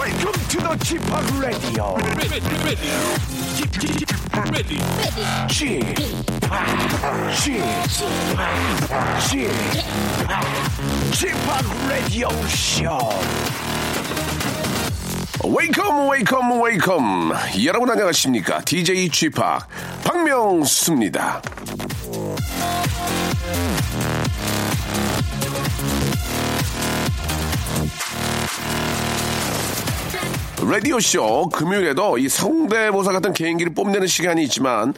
Welcome to the G-POP Radio. G-POP Radio Show. Welcome, welcome, welcome. 여러분 안녕하십니까? DJ G-POP 박명수입니다. 라디오쇼 금요일에도 이 성대모사 같은 개인기를 뽐내는 시간이 있지만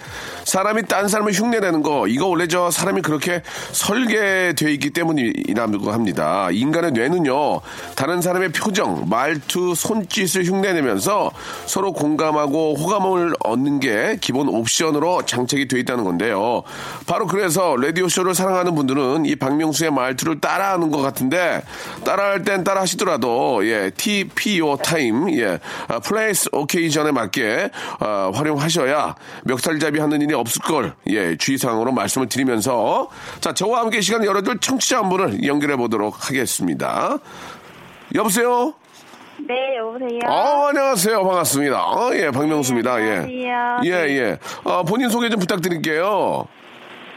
사람이 딴 사람을 흉내내는 거 이거 원래 저 사람이 그렇게 설계되어 있기 때문이라고 합니다. 인간의 뇌는요 다른 사람의 표정, 말투, 손짓을 흉내내면서 서로 공감하고 호감을 얻는 게 기본 옵션으로 장착이 되어 있다는 건데요. 바로 그래서 라디오쇼를 사랑하는 분들은 이 박명수의 말투를 따라하는 것 같은데 따라할 땐 따라 하시더라도 예, TPO 타임 예. 플레이스 오케이션에 맞게 활용하셔야 멱살잡이 하는 일이 없을 걸 예, 주의사항으로 말씀을 드리면서 자 저와 함께 시간 열어줄 청취자 한 분을 연결해 보도록 하겠습니다. 여보세요. 네, 여보세요. 안녕하세요, 반갑습니다. 예, 박명수입니다. 네, 안녕하세요. 예. 본인 소개 좀 부탁드릴게요.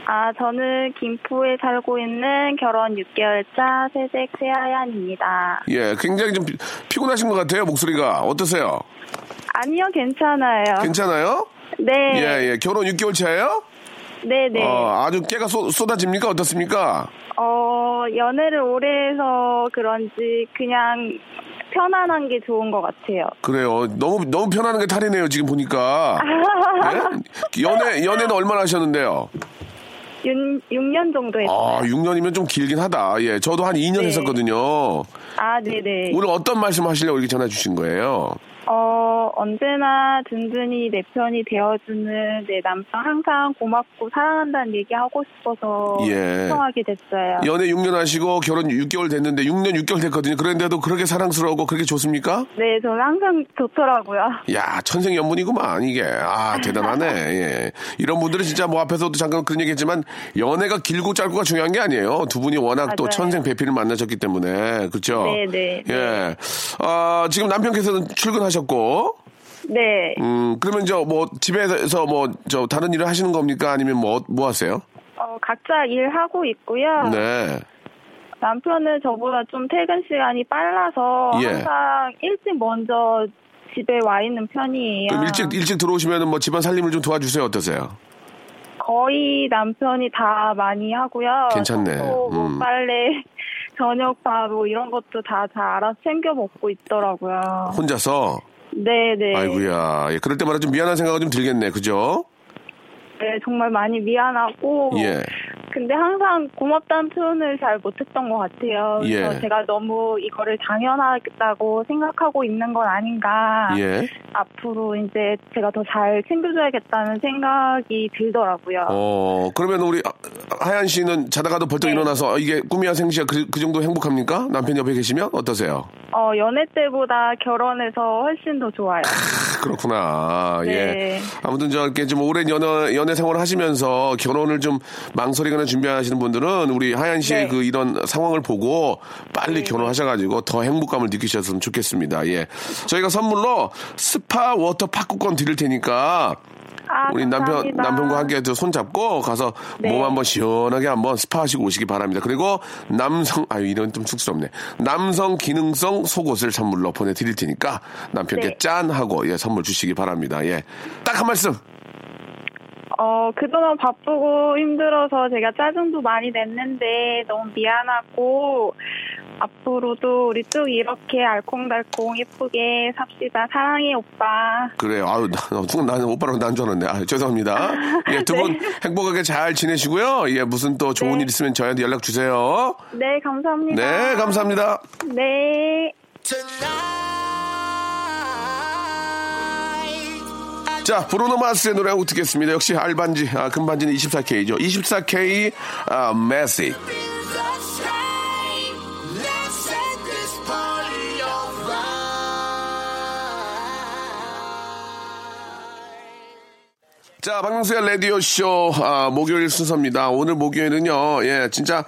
아, 저는 김포에 살고 있는 결혼 6개월차 새댁 새하얀입니다. 예, 굉장히 좀 피곤하신 것 같아요, 목소리가. 어떠세요? 아니요, 괜찮아요. 괜찮아요? 네. 예. 결혼 6개월 차예요? 네네. 아주 깨가 쏟아집니까? 어떻습니까? 연애를 오래 해서 그런지 그냥 편안한 게 좋은 것 같아요. 그래요. 너무 편안한 게 탈이네요, 지금 보니까. 네? 연애는 얼마나 하셨는데요? 6년 정도 했어요. 아, 6년이면 좀 길긴 하다. 예, 저도 한 2년 네. 했었거든요. 아, 네네. 오늘 어떤 말씀 하시려고 이렇게 전화 주신 거예요? 언제나 든든히 내 편이 되어주는 내 남편 항상 고맙고 사랑한다는 얘기하고 싶어서 신청하게 됐어요. 연애 6년 하시고 결혼 6개월 됐는데 6년 6개월 됐거든요. 그런데도 그렇게 사랑스러우고 그렇게 좋습니까? 네, 저는 항상 좋더라고요. 야, 천생연분이구만 이게. 아, 대단하네. 예. 이런 분들은 진짜 뭐 앞에서도 잠깐 그런 얘기했지만 연애가 길고 짧고가 중요한 게 아니에요. 두 분이 워낙 맞아요. 또 천생배필을 만나셨기 때문에. 그렇죠? 네네. 예. 지금 남편께서는 출근하셨 셨고 네. 그러면 저 뭐 집에서 뭐 저 다른 일을 하시는 겁니까? 아니면 뭐 하세요? 각자 일하고 있고요. 네. 남편은 저보다 좀 퇴근 시간이 빨라서 항상 일찍 먼저 집에 와 있는 편이에요. 그럼 일찍 들어오시면은 뭐 집안 살림을 좀 도와주세요. 어떠세요? 거의 남편이 다 많이 하고요. 괜찮네. 빨래. 저녁밥 뭐 이런 것도 다 알아서 챙겨 먹고 있더라고요. 혼자서? 네네. 아이고야. 예, 그럴 때마다 좀 미안한 생각이 좀 들겠네. 그죠? 네. 정말 많이 미안하고 근데 항상 고맙다는 표현을 잘 못했던 것 같아요. 그래서 제가 너무 이거를 당연하다고 생각하고 있는 건 아닌가. 앞으로 이제 제가 더 잘 챙겨줘야겠다는 생각이 들더라고요. 그러면 우리 하얀 씨는 자다가도 벌떡 일어나서 이게 꿈이야 생시야 그 정도 행복합니까? 남편 옆에 계시면 어떠세요? 연애 때보다 결혼해서 훨씬 더 좋아요. 그렇구나. 네. 예. 아무튼 저렇게 좀 오랜 연애 생활을 하시면서 결혼을 좀 망설이거나 준비하시는 분들은 우리 하얀 씨의 그 이런 상황을 보고 빨리 결혼하셔가지고 더 행복감을 느끼셨으면 좋겠습니다. 예, 저희가 선물로 스파 워터 팝콘 드릴 테니까 우리 감사합니다. 남편과 함께 손 잡고 가서 몸 한번 시원하게 한번 스파하시고 오시기 바랍니다. 그리고 이런 좀 쑥스럽네. 남성 기능성 속옷을 선물로 보내드릴 테니까 남편께 짠 하고 선물 주시기 바랍니다. 예, 딱 한 말씀. 그동안 바쁘고 힘들어서 제가 짜증도 많이 냈는데 너무 미안하고 앞으로도 우리 쭉 이렇게 알콩달콩 예쁘게 삽시다. 사랑해, 오빠. 그래요. 아유, 나는 오빠랑 난 줄 알았네. 아, 죄송합니다. 예, 두 분 네. 행복하게 잘 지내시고요. 예, 무슨 또 좋은 네. 일 있으면 저희한테 연락 주세요. 네, 감사합니다. 네, 감사합니다. 네. 자, 브루노 마스의 노래하고 듣겠습니다. 역시 알반지, 아, 금반지는 24K죠. 24K, 아, 메시. 자, 박명수의 라디오쇼, 아, 목요일 순서입니다. 오늘 목요일은요, 예, 진짜,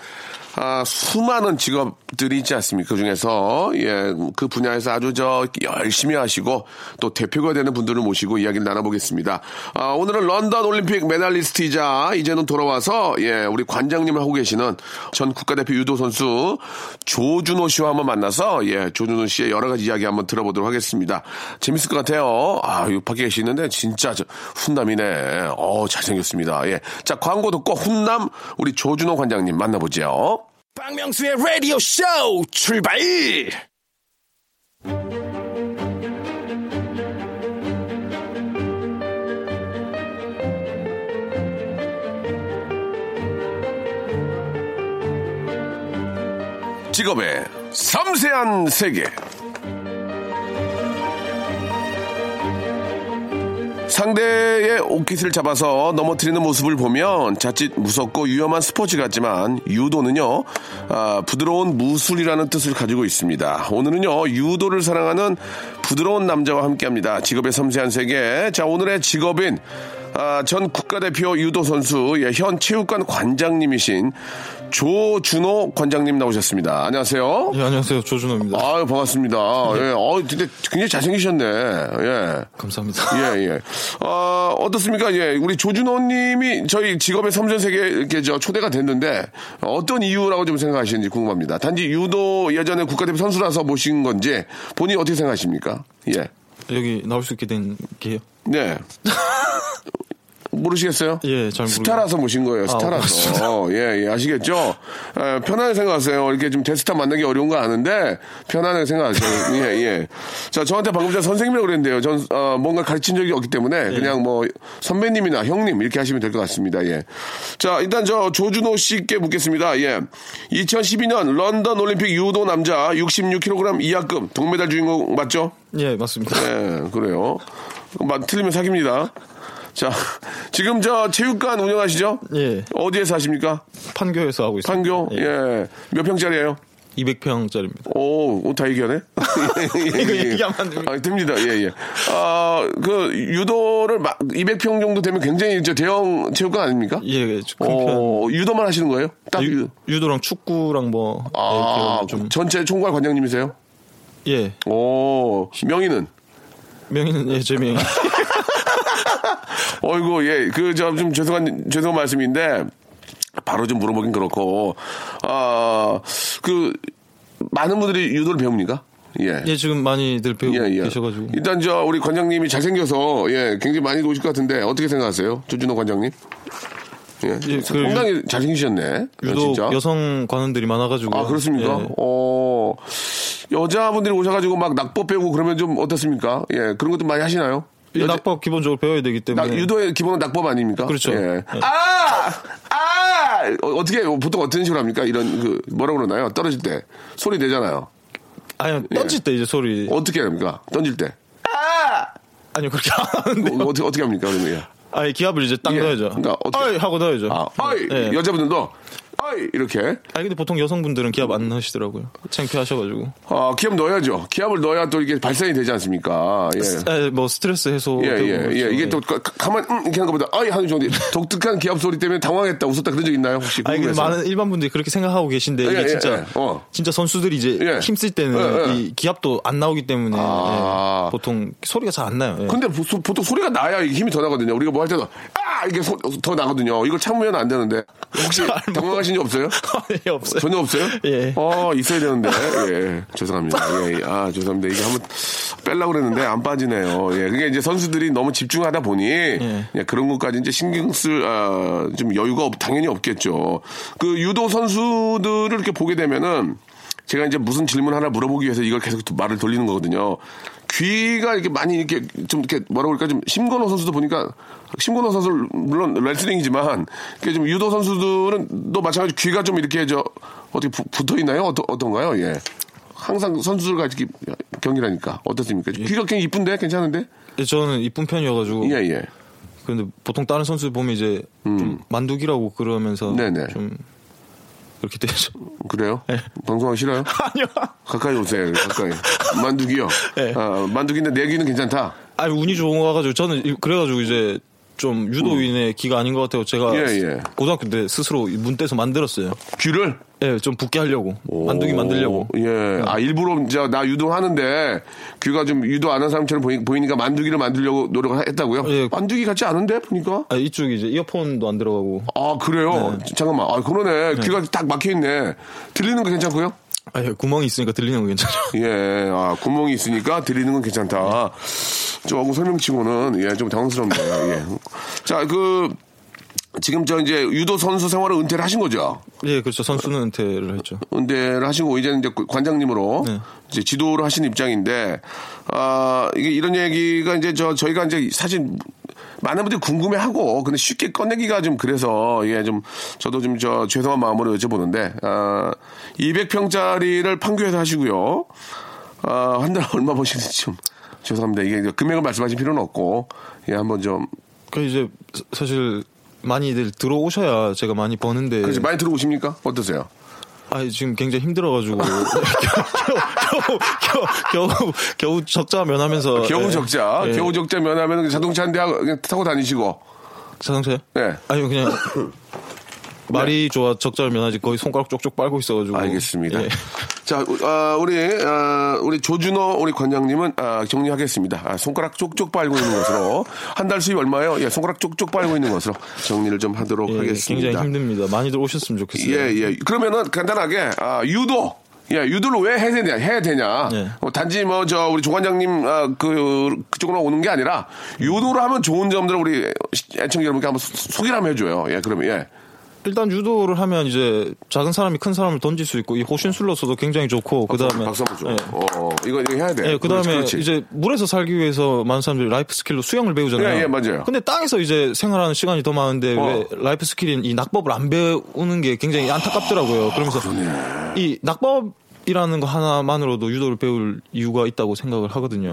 아, 수많은 직업들이 있지 않습니까? 그 중에서, 예, 그 분야에서 아주 열심히 하시고, 또 대표가 되는 분들을 모시고 이야기를 나눠보겠습니다. 아, 오늘은 런던 올림픽 메달리스트이자, 이제는 돌아와서, 예, 우리 관장님을 하고 계시는 전 국가대표 유도선수 조준호 씨와 한번 만나서, 예, 조준호 씨의 여러가지 이야기 한번 들어보도록 하겠습니다. 재밌을 것 같아요. 아, 여기 밖에 계시는데, 진짜 훈남이네. 잘생겼습니다. 예. 자, 광고 듣고 훈남, 우리 조준호 관장님 만나보죠. 박명수의 라디오 쇼 출발! 직업의 섬세한 세계. 상대의 옷깃을 잡아서 넘어뜨리는 모습을 보면 자칫 무섭고 위험한 스포츠 같지만 유도는요, 아, 부드러운 무술이라는 뜻을 가지고 있습니다. 오늘은요, 유도를 사랑하는 부드러운 남자와 함께합니다. 직업의 섬세한 세계. 자, 오늘의 직업인, 아, 전 국가대표 유도선수, 예, 현 체육관 관장님이신 조준호 관장님 나오셨습니다. 안녕하세요. 예, 안녕하세요. 조준호입니다. 아유, 반갑습니다. 예. 예. 근데 굉장히 잘생기셨네. 예. 감사합니다. 예, 예. 어떻습니까? 예, 우리 조준호님이 저희 직업의 섬전 세계에 이렇게 초대가 됐는데 어떤 이유라고 좀 생각하시는지 궁금합니다. 단지 유도 예전에 국가대표 선수라서 모신 건지 본인이 어떻게 생각하십니까? 예. 여기 나올 수 있게 된 게요? 네. 모르시겠어요? 예, 잘 모르겠어요. 스타라서 모신 거예요, 스타라서. 예, 예, 아시겠죠? 예, 편안하게 생각하세요. 이렇게 좀 대스타 만나기 어려운 거 아는데, 편안하게 생각하세요. 예, 예. 자, 저한테 방금 전에 선생님이라고 그랬는데요. 전, 뭔가 가르친 적이 없기 때문에, 그냥 선배님이나 형님, 이렇게 하시면 될 것 같습니다. 예. 자, 일단 조준호 씨께 묻겠습니다. 예. 2012년 런던 올림픽 유도 남자 66kg 이하급 동메달 주인공 맞죠? 예, 맞습니다. 예, 그래요. 틀리면 사깁니다. 자, 지금 체육관 운영하시죠? 예. 어디에서 하십니까? 판교에서 하고 있습니다. 판교? 예. 예. 몇 평짜리예요? 200평짜리입니다. 오, 다 얘기하네? 이거 얘기하면 안 됩니다. 아, 됩니다. 예, 예. 유도를 200평 정도 되면 굉장히 대형 체육관 아닙니까? 예, 큰 편. 유도만 하시는 거예요? 딱 유도랑 축구랑 전체 총괄 관장님이세요? 예. 오, 명의는? 명의는, 예, 제 명의. 어이고, 예, 좀 죄송한 말씀인데, 바로 좀 물어보긴 그렇고, 많은 분들이 유도를 배웁니까? 예. 예, 지금 많이들 배우고 계셔가지고. 일단 우리 관장님이 잘생겨서, 예, 굉장히 많이 오실 것 같은데, 어떻게 생각하세요? 조준호 관장님? 예. 상당히 잘생기셨네. 유도 진짜. 여성 관원들이 많아가지고. 아, 그렇습니까? 예. 여자분들이 오셔가지고 막 낙법 배우고 그러면 좀 어떻습니까? 예, 그런 것도 많이 하시나요? 낙법 기본적으로 배워야 되기 때문에. 유도의 기본은 낙법 아닙니까? 그렇죠. 예. 예. 어떻게 보통 어떤 식으로 합니까? 이런 뭐라고 그러나요? 떨어질 때 소리 내잖아요. 아니요, 던질 때 이제 소리. 어떻게 합니까? 던질 때. 아니요, 그렇게 안 하는데. 어떻게 합니까? 그러면? 아니, 기합을 이제 딱 넣어야죠. 그러니까 어이 하고 넣어야죠. 예. 여자분들도. 이렇게. 아니, 근데 보통 여성분들은 기합 안 넣으시더라고요. 창피하셔가지고. 아, 기합 넣어야죠. 기합을 넣어야 또 이게 발산이 되지 않습니까? 예. 스트레스 해소. 예, 예, 예. 그렇죠. 이게 또 가만, 이렇게 하는 것보다, 하는 정도. 독특한 기합 소리 때문에 당황했다, 웃었다 그런 적 있나요? 혹시? 궁금해서. 아니, 많은 일반 분들이 그렇게 생각하고 계신데, 이게 진짜 선수들이 이제 힘쓸 때는 이 기합도 안 나오기 때문에 보통 소리가 잘 안 나요. 예. 근데 보통 소리가 나야 힘이 더 나거든요. 우리가 뭐 할 때도, 이게 더 나거든요. 이걸 참으면 안 되는데. 혹시 당황하시 적 없어요? 예, 없어요. 전혀 없어요? 예. 있어야 되는데. 예. 죄송합니다. 예. 아, 죄송합니다. 이게 한번 빼려고 그랬는데 안 빠지네요. 예. 그게 이제 선수들이 너무 집중하다 보니 그런 것까지 이제 신경 쓸 좀 여유가 당연히 없겠죠. 유도 선수들을 이렇게 보게 되면은 제가 이제 무슨 질문 하나 물어보기 위해서 이걸 계속 말을 돌리는 거거든요. 귀가 이렇게 많이 이렇게 좀 이렇게 뭐라고 할까 좀 심건호 선수도 보니까 심건호 선수 물론 레슬링이지만 좀 유도 선수들은 또 마찬가지 귀가 좀 이렇게 저 어떻게 붙어 있나요? 어떤가요? 예. 항상 선수들과 이렇게 경기라니까 어떻습니까? 예. 귀가 굉장히 이쁜데 괜찮은데? 예, 저는 이쁜 편이어가지고. 예예. 그런데 예. 보통 다른 선수 보면 이제 좀 만두기라고 그러면서 네네. 좀. 그렇게 되죠. 그래요? 네. 방송하기 싫어요? 아니요. 가까이 오세요. 가까이. 만두기요. 네. 아, 만두기인데 내 귀는 괜찮다. 아니 운이 좋은 거 가지고 저는 그래가지고 이제 좀 유도인의 귀가 아닌 것 같아요. 제가 예. 고등학교 때 스스로 문떼서 만들었어요. 귀를? 예, 좀 붓게 하려고. 만두기 만들려고. 예. 네. 아 일부러 이제 나 유도하는데 귀가 좀 유도 안 한 사람처럼 보이니까 만두기를 만들려고 노력을 했다고요? 예. 만두기 같지 않은데 보니까? 아 이쪽 이제 이어폰도 안 들어가고. 아 그래요? 네. 잠깐만. 아 그러네. 네. 귀가 딱 막혀 있네. 들리는 거 괜찮고요? 아 예, 구멍이 있으니까 들리는 건 괜찮아요. 예, 아 구멍이 있으니까 들리는 건 괜찮다. 조금 설명치고는 예, 좀 당황스럽네요. 예. 자, 그 지금 저 이제 유도 선수 생활을 은퇴를 하신 거죠? 예, 그렇죠. 선수는 은퇴를 했죠. 은퇴를 하시고 이제는 이제 관장님으로 네. 이제 지도를 하시는 입장인데, 아 이게 이런 얘기가 이제 저희가 이제 사실. 많은 분들이 궁금해하고 근데 쉽게 꺼내기가 좀 그래서 예 좀 저도 좀 저 죄송한 마음으로 여쭤보는데 200평짜리를 판교에서 하시고요 한 달 얼마 버시는지 좀 죄송합니다 이게 금액을 말씀하실 필요는 없고 예 한번 좀 그 이제 사실 많이들 들어오셔야 제가 많이 버는데 그렇지 많이 들어오십니까 어떠세요? 아 지금 굉장히 힘들어가지고 겨우 적자 면하면서 겨우 적자 예. 겨우 적자 면하면 자동차 한 대 타고 다니시고 자동차요? 네 아니요 그냥 말이 네. 좋아 적자 면하지 거의 손가락 쪽쪽 빨고 있어가지고 알겠습니다. 예. 자 우리 조준호 우리 관장님은 정리하겠습니다. 손가락 쪽쪽 빨고 있는 것으로 한 달 수입 얼마예요? 예, 손가락 쪽쪽 빨고 있는 것으로 정리를 좀 하도록 예, 하겠습니다. 굉장히 힘듭니다. 많이들 오셨으면 좋겠어요. 예. 그러면은 간단하게 유도. 예, 유도를 왜 해야 되냐. 예. 단지 우리 조관장님, 그쪽으로 오는 게 아니라, 유도를 하면 좋은 점들을 우리 애청자 여러분께 한번 소개를 한번 해줘요. 예, 그러면, 예. 일단 유도를 하면 이제 작은 사람이 큰 사람을 던질 수 있고, 이 호신술로서도 굉장히 좋고, 그 다음에. 박수 한번 줘. 예. 이거 해야 돼. 예, 그 다음에 이제 물에서 살기 위해서 많은 사람들이 라이프 스킬로 수영을 배우잖아요. 예, 맞아요. 근데 땅에서 이제 생활하는 시간이 더 많은데, 왜 라이프 스킬인 이 낙법을 안 배우는 게 굉장히 안타깝더라고요. 그러면서. 이 낙법이라는 거 하나만으로도 유도를 배울 이유가 있다고 생각을 하거든요.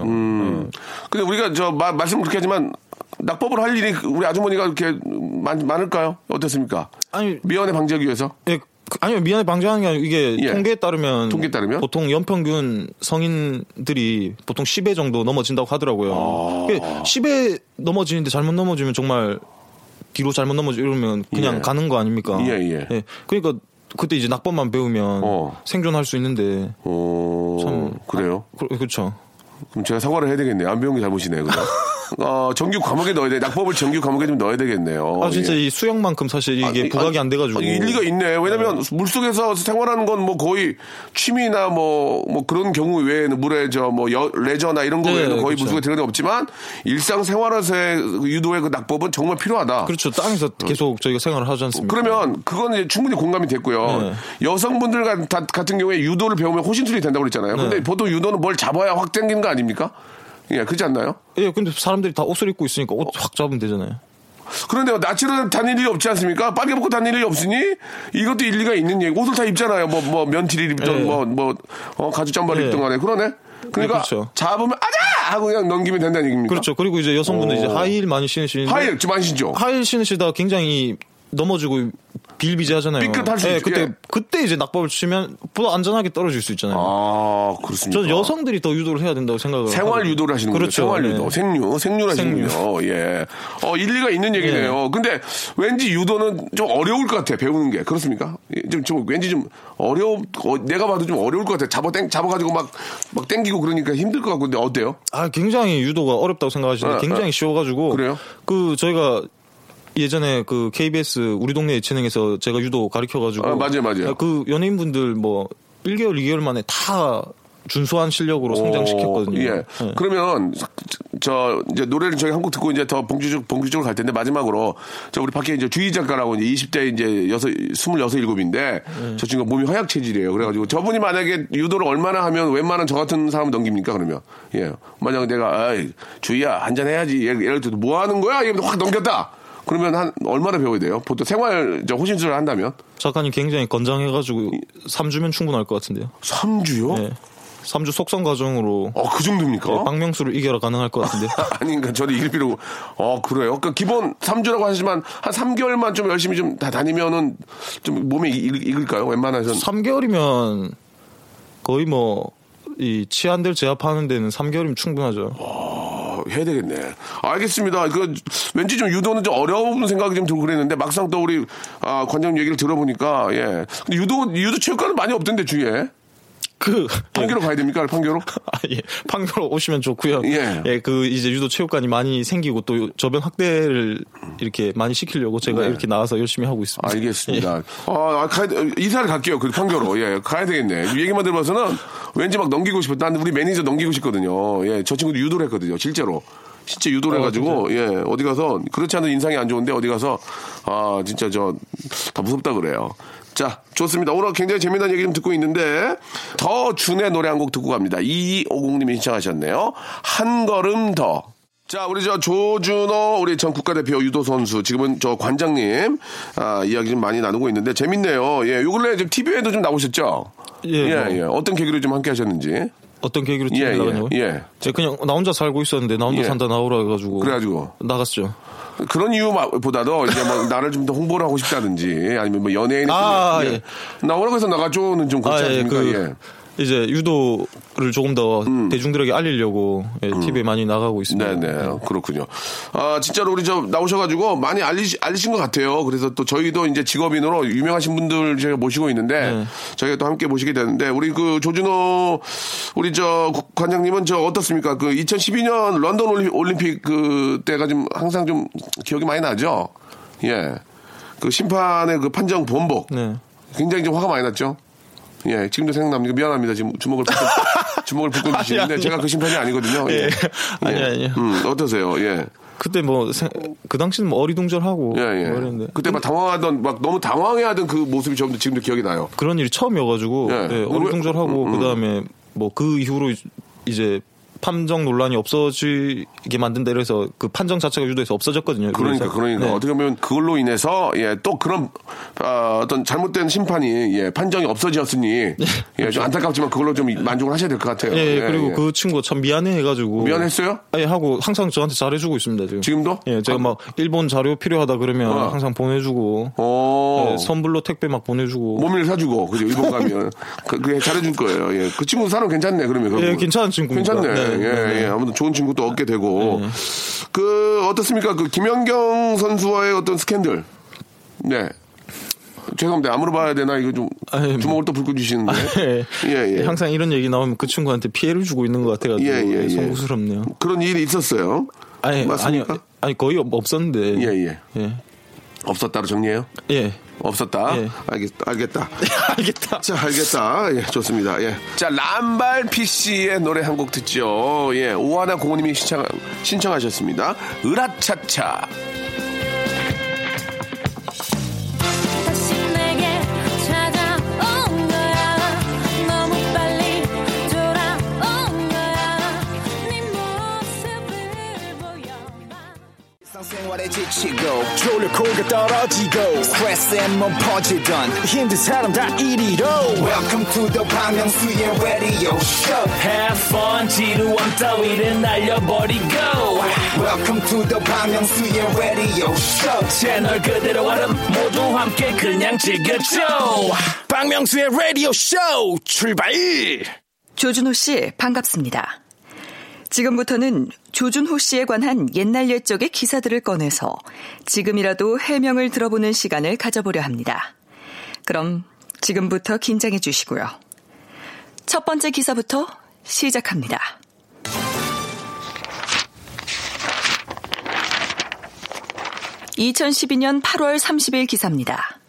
근데 우리가 말씀 그렇게 하지만 낙법을 할 일이 우리 아주머니가 그렇게 많을까요? 어떻습니까? 아니 미연에 방지하기 위해서? 예, 아니요 미연에 방지하는 게 아니고 이게 예. 통계에 따르면 보통 연평균 성인들이 보통 10회 정도 넘어진다고 하더라고요. 10회 넘어지는데 잘못 넘어지면 정말 뒤로 잘못 넘어지면 이러면 그냥 예. 가는 거 아닙니까? 예. 그러니까. 그때 이제 낙법만 배우면 생존할 수 있는데. 참 그래요? 그렇죠. 그럼 제가 사과를 해야 되겠네요. 안 배운 게 잘못이네요. 정규 과목에 넣어야 돼. 낙법을 정규 과목에 좀 넣어야 되겠네요. 아 진짜 예. 이 수영만큼 사실 이게 부각이 안 돼가지고. 일리가 있네. 왜냐면 물속에서 생활하는 건 뭐 거의 취미나 뭐 그런 경우 외에는 물에 레저나 이런 거 외에는 거의 그렇죠. 물속에 들어가는 게 없지만 일상 생활에서의 유도의 그 낙법은 정말 필요하다. 그렇죠. 땅에서 계속 저희가 생활을 하지 않습니까? 그러면 그건 이제 충분히 공감이 됐고요. 네. 여성분들 같은 경우에 유도를 배우면 호신술이 된다고 그랬잖아요. 근데 네. 보통 유도는 뭘 잡아야 확 당기는 거 아닙니까? 예, 그렇지 않나요? 예, 근데 사람들이 다 옷을 입고 있으니까 옷 확 잡으면 되잖아요. 그런데 낯으로 다닐 일이 없지 않습니까? 빨개 벗고 다닐 일이 없으니 이것도 일리가 있는 얘기. 옷을 다 입잖아요. 면티를 입던 예. 가죽 잠바를 예. 입던 간에 그러네. 그러니까 예, 그렇죠. 잡으면 아자 하고 그냥 넘기면 된다는 얘기입니다. 그렇죠. 그리고 이제 여성분들 이제 하이힐 많이 신으시는데 하이힐 좀 많이 신죠. 하이힐 신으시다가 굉장히 넘어지고 빌비재하잖아요. 삐끗할 수 있죠. 예, 그때 이제 낙법을 치면 보다 안전하게 떨어질 수 있잖아요. 아 그렇습니다. 저는 여성들이 더 유도를 해야 된다고 생각을. 생활 유도를 하시는 거죠. 그렇죠. 생활 유도, 생류라시군요. 예, 일리가 있는 얘기네요. 예. 근데 왠지 유도는 좀 어려울 것 같아 배우는 게 그렇습니까? 좀 왠지 좀 내가 봐도 좀 어려울 것 같아. 잡아가지고 막 땡기고 그러니까 힘들 것 같고 근데 어때요? 아 굉장히 유도가 어렵다고 생각하시는데 굉장히 쉬워가지고. 그래요? 저희가 예전에 그 KBS 우리 동네 예체능에서 제가 유도 가르쳐가지고 맞아요. 그 연예인분들 1개월 2개월 만에 다 준수한 실력으로 성장시켰거든요. 예. 네. 그러면 저 이제 노래를 저희 한곡 듣고 이제 더 본격적으로 갈 텐데 마지막으로 저 우리 밖에 이제 주희 작가라고 이제 20대 이제 26, 27인데 저 친구가 몸이 허약 체질이에요. 그래가지고 저분이 만약에 유도를 얼마나 하면 웬만한 저 같은 사람 넘깁니까 그러면? 예. 만약 내가 아이, 주희야 한잔 해야지. 예를 들어 뭐 하는 거야? 이러면 확 넘겼다. 그러면 한 얼마나 배워야 돼요? 보통 생활 저 호신술을 한다면? 작가님 굉장히 건장해가지고 3주면 충분할 것 같은데요. 3주요? 네. 3주 속성 과정으로. 어, 그 정도입니까? 네, 박명수를 이겨라 가능할 것 같은데. 아닌가, 저는 이길 필요. 어, 그래요. 그러니까 기본 3주라고 하시지만 한 3개월만 좀 열심히 좀 다 다니면은 좀 몸에 익을까요? 웬만해서. 3개월이면 거의 뭐 이 치안들 제압하는 데는 3개월이면 충분하죠. 해야 되겠네. 알겠습니다. 그 왠지 좀 유도는 좀 어려운 생각이 좀 들고 그랬는데 막상 또 우리 관장님 얘기를 들어보니까 예. 근데 유도 체육관은 많이 없던데 주위에. 그 판교로 가야 됩니까? 판교로? 아, 예. 판교로 오시면 좋고요. 예. 예. 그 이제 유도 체육관이 많이 생기고 또 저변 확대를 이렇게 많이 시키려고 제가 네. 이렇게 나와서 열심히 하고 있습니다. 알겠습니다. 예. 이사를 갈게요. 그 판교로. 예. 가야 되겠네. 얘기만 들어봐서는 왠지 막 넘기고 싶었다. 우리 매니저 넘기고 싶거든요. 예. 저 친구도 유도를 했거든요. 실제로. 진짜 유도를 해가지고, 진짜? 예, 어디 가서, 그렇지 않은 인상이 안 좋은데, 어디 가서, 아, 진짜 다 무섭다 그래요. 자, 좋습니다. 오늘 굉장히 재미난 얘기 좀 듣고 있는데, 더 준의 노래 한 곡 듣고 갑니다. 2250님이 신청하셨네요. 한 걸음 더. 자, 우리 조준호, 우리 전 국가대표 유도선수, 지금은 저 관장님, 이야기 좀 많이 나누고 있는데, 재밌네요. 예, 요 근래 지금 TV에도 좀 나오셨죠? 예. 어떤 계기로 좀 함께 하셨는지. 어떤 계기로 TV에 나가냐고요? 예. 제가 그냥 나 혼자 살고 있었는데 나 혼자 산다 나오라 해가지고. 그래가지고. 나갔죠. 그런 이유보다도 이제 뭐 나를 좀 더 홍보를 하고 싶다든지 아니면 뭐 연예인. 예. 나오라고 해서 나가죠는 좀 그렇지 않습니까? 이제 유도를 조금 더 대중들에게 알리려고 TV에 많이 나가고 있습니다. 네네. 그렇군요. 아, 진짜로 우리 나오셔가지고 많이 알리신 것 같아요. 그래서 또 저희도 이제 직업인으로 유명하신 분들 제가 모시고 있는데 저희가 또 함께 모시게 되는데 우리 그 조준호 우리 관장님은 어떻습니까? 그 2012년 런던 올림픽 그 때가 좀 항상 좀 기억이 많이 나죠? 예. 그 심판의 그 판정 번복. 네. 굉장히 좀 화가 많이 났죠? 예, 지금도 생각납니다. 미안합니다. 지금 주먹을 붓고 계시는데 제가 그 심판이 아니거든요. 예. 아니요. 어떠세요? 예. 그때 그 당시는 뭐 어리둥절하고 그랬는데 그때 막 당황하던 막 너무 당황해하던 그 모습이 저도 지금도 기억이 나요. 그런 일이 처음이어가지고 어리둥절하고 그다음에 뭐 그 이후로 이제 판정 논란이 없어지게 만든다 이래서 그 판정 자체가 유도에서 없어졌거든요. 그러니까. 네. 어떻게 보면 그걸로 인해서 예, 또 그런 어떤 잘못된 심판이 예, 판정이 없어졌으니 예, 좀 안타깝지만 그걸로 좀 만족을 하셔야 될 것 같아요. 그리고 그 친구가 참 미안해가지고. 미안했어요? 예, 하고 항상 저한테 잘해주고 있습니다. 지금도? 예, 제가 막 일본 자료 필요하다 그러면 항상 보내주고 예, 선불로 택배 막 보내주고 모밀 사주고 그죠? 일본 가면 그게 잘해줄 거예요. 예, 그 친구 사람 괜찮네 그러면. 예, 괜찮은 친구입니다. 괜찮네. 예. 아무튼 좋은 친구도 얻게 되고. 네. 그, 어떻습니까? 그, 김연경 선수와의 어떤 스캔들. 네. 죄송합니다. 안 물어봐야 되나? 이거 좀 주먹을 또 붉고 주시는데. 예. 항상 이런 얘기 나오면 그 친구한테 피해를 주고 있는 것 같아가지고. 예. 송구스럽네요. 그런 일이 있었어요? 맞습니까? 아니, 거의 없었는데. 예. 없었다로 정리해요? 예. 없었다. 예. 알겠다. 자, 알겠다. 예, 좋습니다. 예. 자, 람발 PC의 노래 한 곡 듣죠. 예, 오하나 고모님이 신청하셨습니다. 으라차차. 생활에 지치고, 졸려 코가 떨어지고, 스트레스에 몸 퍼지던, 힘든 사람 다 이리로. Welcome to the 박명수의 radio show. Have fun, 지루한 따위를 날려버리고. Welcome to the 박명수의 radio show. 채널 그대로 와름 모두 함께 그냥 즐겨줘. 박명수의 radio show, 출발! 조준호 씨, 반갑습니다. 지금부터는 조준호 씨에 관한 옛날 옛적의 기사들을 꺼내서 지금이라도 해명을 들어보는 시간을 가져보려 합니다. 그럼 지금부터 긴장해 주시고요. 첫 번째 기사부터 시작합니다. (2012년 8월 30일) 기사입니다.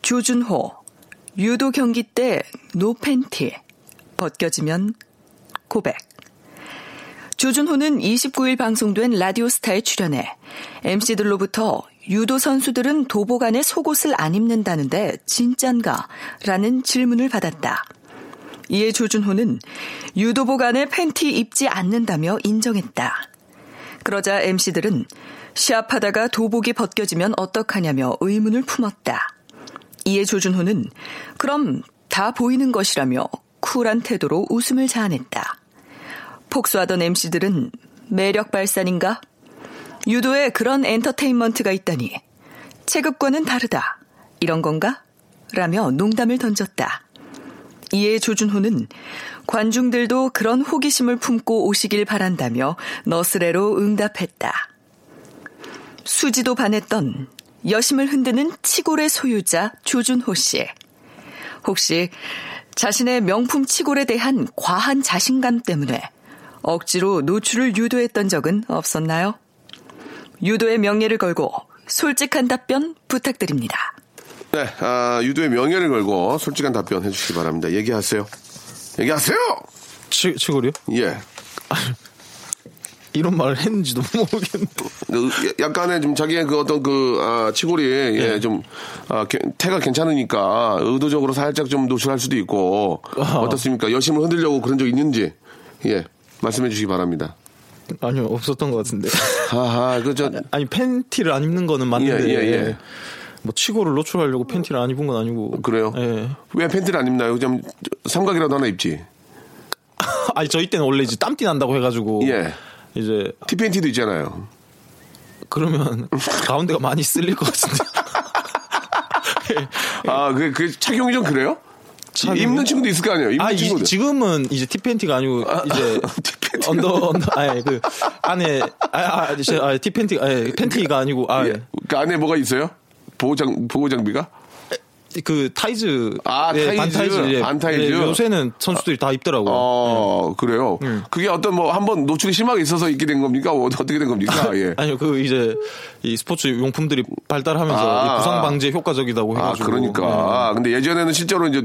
조준호, 유도 경기 때 노팬티, 벗겨지면 고백. 조준호는 29일 방송된 라디오스타에 출연해 MC들로부터 유도 선수들은 도복 안에 속옷을 안 입는다는데 진짠가? 라는 질문을 받았다. 이에 조준호는 유도복 안에 팬티 입지 않는다며 인정했다. 그러자 MC들은 시합하다가 도복이 벗겨지면 어떡하냐며 의문을 품었다. 이에 조준호는 그럼 다 보이는 것이라며 쿨한 태도로 웃음을 자아냈다. 폭소하던 MC들은 매력 발산인가? 유도에 그런 엔터테인먼트가 있다니. 체급과는 다르다. 이런 건가? 라며 농담을 던졌다. 이에 조준호는 관중들도 그런 호기심을 품고 오시길 바란다며 너스레로 응답했다. 수지도 반했던 여심을 흔드는 치골의 소유자 조준호 씨. 혹시 자신의 명품 치골에 대한 과한 자신감 때문에 억지로 노출을 유도했던 적은 없었나요? 유도의 명예를 걸고 솔직한 답변 부탁드립니다. 네, 유도의 명예를 걸고 솔직한 답변 해주시기 바랍니다. 얘기하세요. 얘기하세요! 치골이요? 예. 이런 말을 했는지도 모르겠는데. 약간의 좀 자기의 그 어떤 그, 치골이, 예, 예. 좀, 태가 괜찮으니까 의도적으로 살짝 좀 노출할 수도 있고. 어떻습니까? 여심을 흔들려고 그런 적 있는지. 예. 말씀해 주시기 바랍니다. 아니요, 없었던 것 같은데. 하하, 아니, 팬티를 안 입는 거는 맞는데. 예, 예, 예. 뭐, 치고를 노출하려고 팬티를 안 입은 건 아니고. 그래요? 예. 왜 팬티를 안 입나요? 그냥 삼각이라도 하나 입지. 아니, 저희 때는 원래 이제 땀띠 난다고 해가지고. 예. 이제. 티팬티도 있잖아요. 그러면 가운데가 많이 쓸릴 것 같은데. 예. 아, 그게 착용이 좀 그래요? 입는 친구도 있을 거 아니에요? 입는 친구도. 지금은 이제 티팬티가 아니고, 이제. 아니, 그, 안에, 티팬티가, 팬티가 아니고, 예. 그 안에 뭐가 있어요? 보호장비가? 그, 타이즈. 반타이즈. 예, 요새는 선수들이 다 입더라고요. 그래요? 그게 어떤 뭐, 한번 노출이 심하게 있어서 입게 된 겁니까? 어떻게 된 겁니까? 예. 아니요, 그, 이제, 이 스포츠 용품들이 발달하면서 이 부상 방지에 효과적이다고 해가지고. 아, 그러니까. 네. 근데 예전에는 실제로 이제,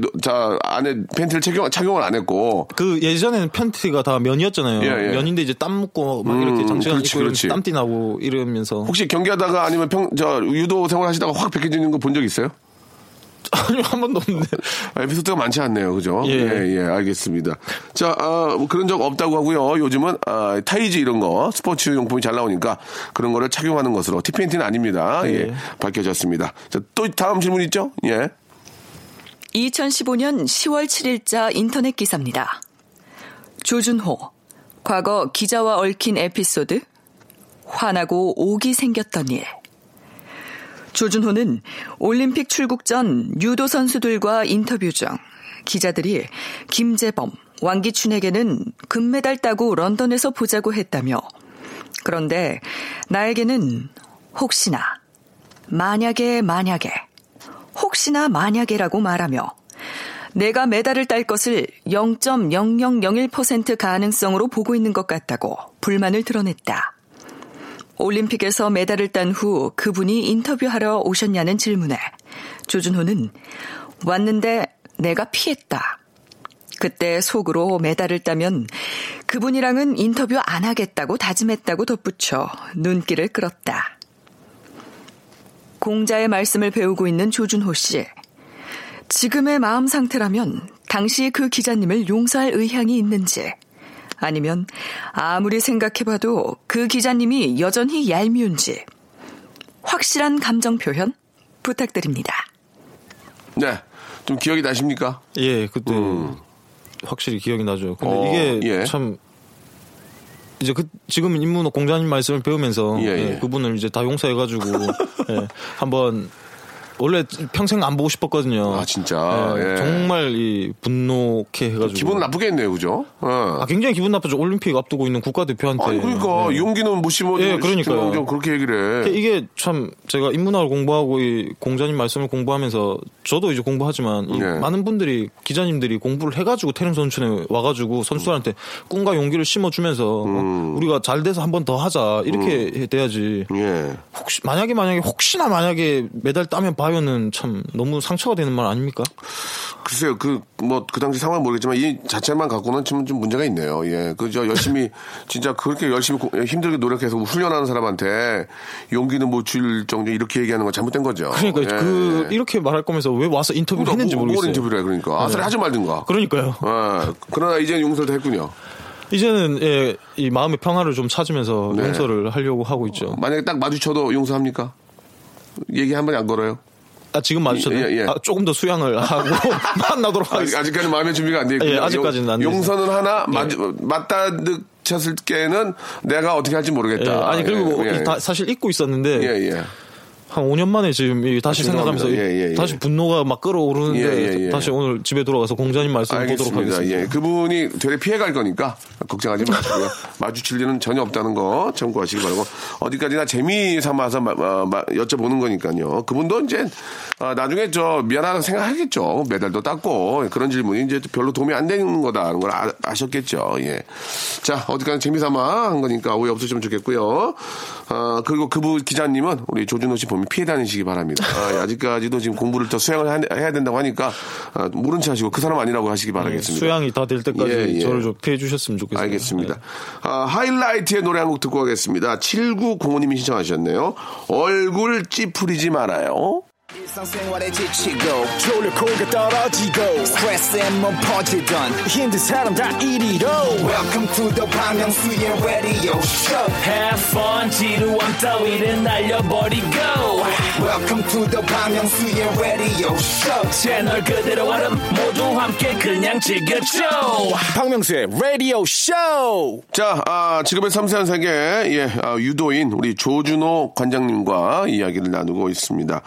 안에 팬티를 착용을 안 했고. 그, 예전에는 팬티가 다 면이었잖아요. 예, 예. 면인데 이제 땀 묻고 막 이렇게 장시간 입고 땀띠 나고 이러면서. 혹시 경기하다가 아니면 유도 생활 하시다가 확 벗겨지는 거 본 적 있어요? 아니요, 한 번도 없는데. 에피소드가 많지 않네요, 그죠? 예, 예, 예, 알겠습니다. 자, 그런 적 없다고 하고요. 요즘은, 타이즈 이런 거, 스포츠 용품이 잘 나오니까 그런 거를 착용하는 것으로. 티팬티는 아닙니다. 예. 예, 밝혀졌습니다. 자, 또 다음 질문 있죠? 예. 2015년 10월 7일자 인터넷 기사입니다. 조준호, 과거 기자와 얽힌 에피소드, 화나고 옥이 생겼던 일. 조준호는 올림픽 출국 전 유도 선수들과 인터뷰 중 기자들이 김재범, 왕기춘에게는 금메달 따고 런던에서 보자고 했다며 그런데 나에게는 혹시나, 만약에, 혹시나 만약에라고 말하며 내가 메달을 딸 것을 0.0001% 가능성으로 보고 있는 것 같다고 불만을 드러냈다. 올림픽에서 메달을 딴 후 그분이 인터뷰하러 오셨냐는 질문에 조준호는 왔는데 내가 피했다. 그때 속으로 메달을 따면 그분이랑은 인터뷰 안 하겠다고 다짐했다고 덧붙여 눈길을 끌었다. 공자의 말씀을 배우고 있는 조준호 씨. 지금의 마음 상태라면 당시 그 기자님을 용서할 의향이 있는지 아니면 아무리 생각해봐도 그 기자님이 여전히 얄미운지 확실한 감정 표현 부탁드립니다. 네, 좀 기억이 나십니까? 예, 그때 확실히 기억이 나죠. 근데 이게 예. 참 이제 지금 인문호 공자님 말씀을 배우면서 예, 그분을 이제 다 용서해가지고 예, 한번. 원래 평생 안 보고 싶었거든요. 아, 진짜. 예, 예. 정말 분노케 해가지고. 기분 나쁘게 했네요, 그죠? 예. 굉장히 기분 나쁘죠. 올림픽 앞두고 있는 국가대표한테. 아니, 그러니까. 예. 용기는 못 심어. 예, 그러니까요. 그렇게 얘기를 해. 이게 참 제가 인문학을 공부하고 이 공자님 말씀을 공부하면서 저도 이제 공부하지만 예. 많은 분들이, 기자님들이 공부를 해가지고 태릉 선수촌에 와가지고 선수들한테 꿈과 용기를 심어주면서 우리가 잘 돼서 한 번 더 하자. 이렇게 돼야지. 예. 혹시, 만약에, 혹시나 메달 따면 봐요는 참 너무 상처가 되는 말 아닙니까? 글쎄요, 그 당시 상황은 모르겠지만 이 자체만 갖고는 지금 좀 문제가 있네요. 예, 그저 열심히 진짜 그렇게 열심히 힘들게 노력해서 훈련하는 사람한테 용기는 못 줄 정도 이렇게 얘기하는 건 잘못된 거죠. 그러니까 예, 그 예. 이렇게 말할 거면서 왜 와서 인터뷰를 그러니까, 했는지 모르겠어요. 뭘 인터뷰를 해 그러니까 아싸리 하지 말든가. 그러니까요. 예, 그러나 이제는 용서를 다 했군요. 이제는 예, 이 마음의 평화를 좀 찾으면서 네. 용서를 하려고 하고 있죠. 만약에 딱 마주쳐도 용서합니까? 얘기 한 번에 안 걸어요? 아, 지금 마주쳐도 예, 예. 아, 조금 더 수양을 하고 만나도록 하겠습니다. 아직까지 마음의 준비가 안 돼 있고요. 예, 아직까지는 안 돼요. 용서는 하나 예. 맞다득쳤을 때는 내가 어떻게 할지 모르겠다. 예, 아니 그리고 예, 예. 사실 잊고 있었는데 예, 예. 한 5년 만에 지금 다시 생각하면서 예, 예, 예. 다시 분노가 막 끓어오르는데 예, 예, 예. 다시 오늘 집에 돌아가서 공자님 말씀 알겠습니다. 보도록 하겠습니다. 예, 그분이 되레 피해갈 거니까 걱정하지 마시고요. 마주칠 일은 전혀 없다는 거 참고하시기 바라고 어디까지나 재미삼아서 여쭤보는 거니까요. 그분도 이제 나중에 저 미안하다고 생각하겠죠. 메달도 땄고 그런 질문이 이제 별로 도움이 안 되는 거다라는 걸 아셨겠죠. 예. 자 어디까지나 재미삼아 한 거니까 오해 없으시면 좋겠고요. 그리고 그분 기자님은 우리 조준호 씨 보면 피해 다니시기 바랍니다. 아직까지도 지금 공부를 더 수양을 해야 된다고 하니까 모른 체 하시고 그 사람 아니라고 하시기 바라겠습니다. 수양이 다 될 때까지 예, 예. 저를 좀 피해 주셨으면 좋겠습니다. 알겠습니다. 예. 하이라이트의 노래 한 곡 듣고 가겠습니다. 7905님이 신청하셨네요. 얼굴 찌푸리지 말아요. 일상생활에 지치고 졸려 코가 떨어지고 스트레스에 몸 퍼지던 힘든 사람 다 이리로 Welcome to the 박명수의 radio show. Have fun 지루함 따위를 날려버리고 Welcome to the 박명수의 radio show. 채널 그대로 알음 모두 함께 그냥 즐겨줘 박명수의 radio show. 자 지금의 섬세한 세계 유도인 우리 조준호 관장님과 이야기를 나누고 있습니다.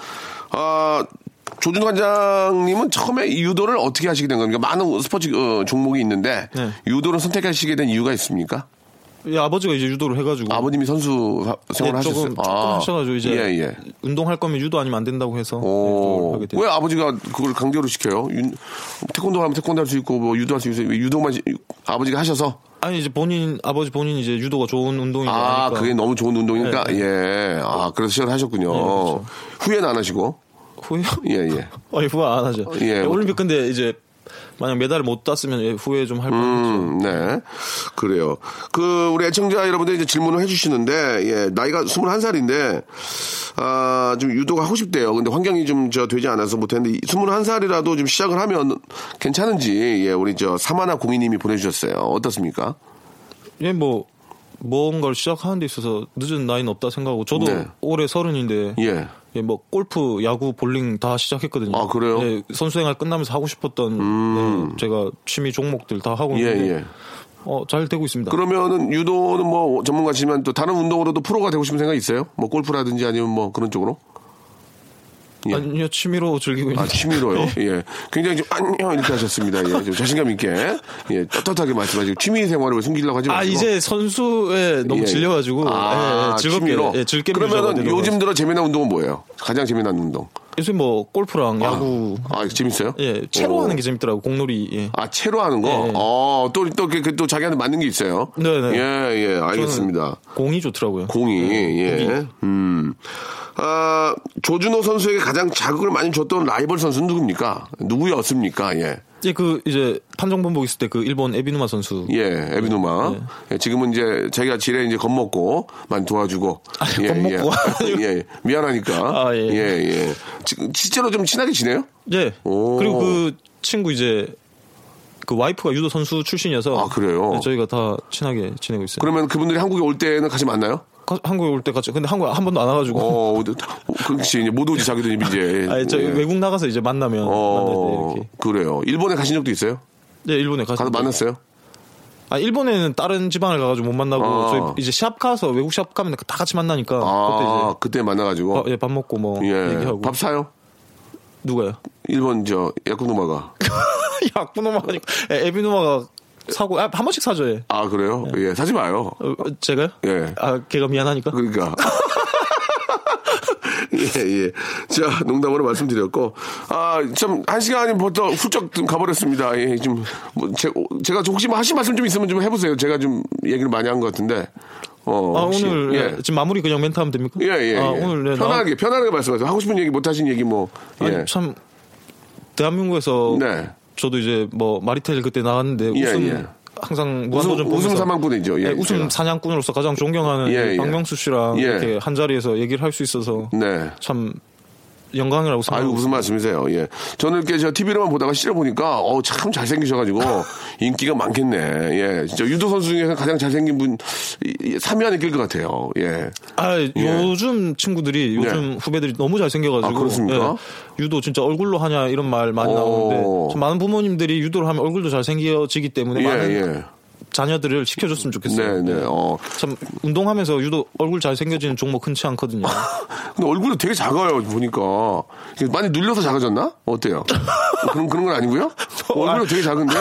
조준호 관장님은 처음에 유도를 어떻게 하시게 된 겁니까? 많은 스포츠 종목이 있는데 네. 유도를 선택하시게 된 이유가 있습니까? 예, 아버지가 이제 유도를 해가지고 아버님이 선수 생활을 네, 하셨어요? 조금 하셔가지고 이제 예, 예. 운동할 거면 유도 아니면 안 된다고 해서 오, 하게 왜 아버지가 그걸 강제로 시켜요? 태권도 하면 태권도 할 수 있고 뭐 유도 할 수 있어요? 유도만 아버지가 하셔서? 아니 이제 아버지 본인이 이제 유도가 좋은 운동이니까 그게 너무 좋은 운동이니까 네, 네. 예. 아 그래서 시작을 하셨군요. 네, 그렇죠. 후회는 안 하시고? 후회? 예예. 아니 후회 안 하죠. 예, 올림픽 근데 이제 만약 메달을 못 땄으면 후회 좀 할 뻔했죠. 네. 그래요. 우리 애청자 여러분들 이제 질문을 해주시는데 예, 나이가 21살인데 좀 유도가 하고 싶대요. 근데 환경이 좀 되지 않아서 못했는데 21살이라도 좀 시작을 하면 괜찮은지 예, 우리 사마나 공인님이 보내주셨어요. 어떻습니까? 예, 뭔가를 시작하는 데 있어서 늦은 나이는 없다 생각하고 저도 네. 올해 30인데 예, 골프, 야구, 볼링 다 시작했거든요. 아 그래요? 예, 선수생활 끝나면서 하고 싶었던 네, 제가 취미 종목들 다 하고 있는데 예, 예. 잘 되고 있습니다. 그러면은 유도는 전문가지만 또 다른 운동으로도 프로가 되고 싶은 생각이 있어요? 골프라든지 아니면 그런 쪽으로? 예. 아니요, 취미로 즐기고 있는. 아, 취미로요? 예. 굉장히 안녕, 이렇게 하셨습니다. 예. 좀 자신감 있게. 예. 떳떳하게 말씀하시고. 취미 생활을 숨기려고 하지 마시고. 아, 이제 선수에 너무 예. 질려가지고. 아, 예. 취미로? 예, 즐겁게. 그러면은 요즘 들어 재미난 운동은 뭐예요? 가장 재미난 운동? 요새 골프랑 야구. 아, 재밌어요? 예. 채로 하는 게 재밌더라고, 공놀이. 예. 아, 채로 하는 거? 예, 예. 또 자기한테 맞는 게 있어요? 네네. 예, 예, 알겠습니다. 공이 좋더라고요. 공이, 예. 공이. 조준호 선수에게 가장 자극을 많이 줬던 라이벌 선수는 누굽니까? 누구였습니까? 예. 예, 이제 판정본부 있을 때 일본 에비누마 선수. 예, 에비누마. 예. 예, 지금은 이제 자기가 지레 이제 겁먹고 많이 도와주고. 아, 예, 겁먹고. 예. 예, 미안하니까. 아, 예. 예, 예. 실제로 좀 친하게 지내요? 예. 오. 그리고 그 친구 이제 와이프가 유도 선수 출신이어서. 아, 그래요? 예, 저희가 다 친하게 지내고 있어요. 그러면 그분들이 한국에 올 때는 같이 만나요? 한국에 올 때 같이 근데 한국에 한 번도 안 와가지고 그렇지 이제 못 오지 자기도 이제 아니, 저 예. 외국 나가서 이제 만나면 이렇게. 그래요. 일본에 가신 적도 있어요? 네 일본에 가서 만났어요? 아 일본에는 다른 지방을 가가지고 못 만나고 저희 이제 샵 가서 외국 샵 가면 다 같이 만나니까 그때 만나가지고 예, 밥 먹고 예. 얘기하고 밥 사요? 누가요? 일본 야쿠노마가 야쿠노마가 에비노마가 사고 한 번씩 사줘 예. 아 그래요? 예, 사지 마요. 제가요? 예. 아 걔가 미안하니까. 그러니까. 예, 예. 자, 농담으로 말씀드렸고. 아, 참, 1시간이 벌써 훌쩍 가버렸습니다. 예, 제가 혹시 하신 말씀 좀 있으면 좀 해보세요. 제가 좀 얘기를 많이 한 것 같은데. 오늘 예. 지금 마무리 그냥 멘트하면 됩니까? 예. 오늘 편하게 말씀하세요. 하고 싶은 얘기 못 하신 얘기 뭐. 예. 아니, 참 대한민국에서 네. 저도 이제 뭐 마리텔 그때 나왔는데 우승 항상 무한도전 보면서 우승 사냥꾼이죠. 예, 우승 사냥꾼으로서 가장 존경하는 박명수 씨랑 이렇게 한 자리에서 얘기를 할 수 있어서 참. 영광이라고 생각합니다. 아유, 무슨 말씀이세요? 예. 저는 이렇게 저 TV로만 보다가 실제 보니까, 참 잘생기셔가지고, 인기가 많겠네. 예. 진짜 유도 선수 중에서 가장 잘생긴 분, 3위 안에 낄 것 같아요. 예. 아, 예. 요즘 친구들이, 요즘 후배들이 너무 잘생겨가지고. 아, 그렇습니까? 예. 유도 진짜 얼굴로 하냐, 이런 말 많이 나오는데, 많은 부모님들이 유도를 하면 얼굴도 잘생겨지기 때문에, 많은 자녀들을 지켜줬으면 좋겠어요. 네. 참 운동하면서 유독 얼굴 잘 생겨지는 종목 흔치 않거든요. 근데 얼굴도 되게 작아요 보니까. 많이 눌려서 작아졌나? 어때요? 그런 건 아니고요. 얼굴도 되게 작은데.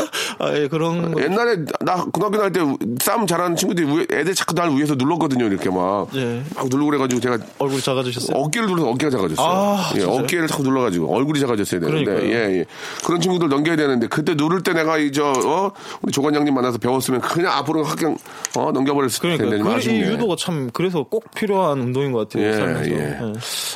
예, 그런. 옛날에 나 고등학교 다닐 때 싸움 잘하는 친구들이 애들 자꾸 날 위에서 눌렀거든요. 이렇게 막. 예. 막 누르고 그래가지고 제가 얼굴 작아지셨어요. 어깨를 눌러서 어깨가 작아졌어요. 아, 예, 어깨를 자꾸 눌러가지고 얼굴이 작아졌어야 되는데. 예. 그런 친구들 넘겨야 되는데 그때 누를 때 내가 우리 조관장님 만나서 배웠으면. 그냥 앞으로 그냥 넘겨버렸을 텐데. 그러니까 이 유도가 참 그래서 꼭 필요한 운동인 것 같아요. 예.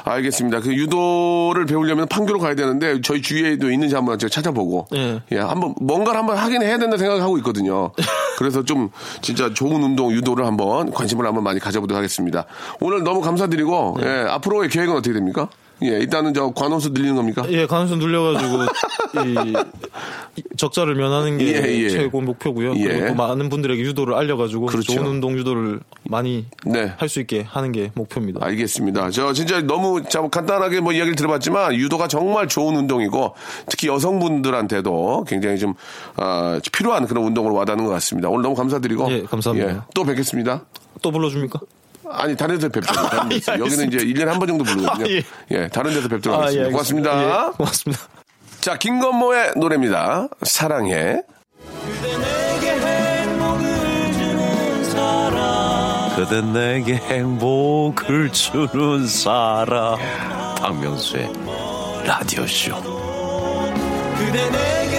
알겠습니다. 그 유도를 배우려면 판교로 가야 되는데 저희 주위에도 있는지 한번 제가 찾아보고 한번 뭔가를 한번 하긴 해야 된다 생각하고 있거든요. 그래서 좀 진짜 좋은 운동 유도를 한번 관심을 한번 많이 가져보도록 하겠습니다. 오늘 너무 감사드리고 앞으로의 계획은 어떻게 됩니까? 예, 일단은 저 관원수 늘리는 겁니까? 예, 관원수 늘려가지고 이 적자를 면하는 게 최고 목표고요. 그리고 또 많은 분들에게 유도를 알려가지고 좋은 운동 유도를 많이 할 수 있게 하는 게 목표입니다. 알겠습니다. 저 진짜 너무 간단하게 뭐 이야기를 들어봤지만 유도가 정말 좋은 운동이고 특히 여성분들한테도 굉장히 좀 필요한 그런 운동으로 와닿는 것 같습니다. 오늘 너무 감사드리고 감사합니다. 예, 또 뵙겠습니다. 또 불러줍니까? 아니, 다른 데서 뵙도록 하겠습니다. 여기는 이제 1년에 한 번 정도 부르거든요. 다른 데서 뵙도록 하겠습니다. 고맙습니다. 고맙습니다. 자, 김건모의 노래입니다. 사랑해. 그대 내게 행복을 주는 사람. 박명수의 라디오쇼. 그대 내게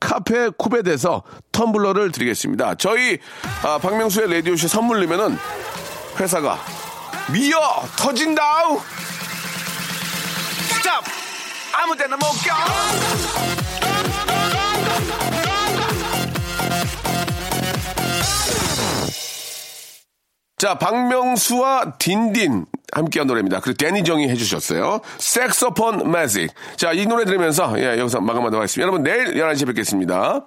카페 쿠베에서 텀블러를 드리겠습니다. 저희 박명수의 라디오쇼 선물리면은 회사가 미어 터진다우. 스탑 아무데나 못 가. 자, 박명수와 딘딘 함께한 노래입니다. 그리고 데니정이 해주셨어요. 색소폰 매직. 자, 이 노래 들으면서 여기서 마감하도록 하겠습니다. 여러분, 내일 11시에 뵙겠습니다.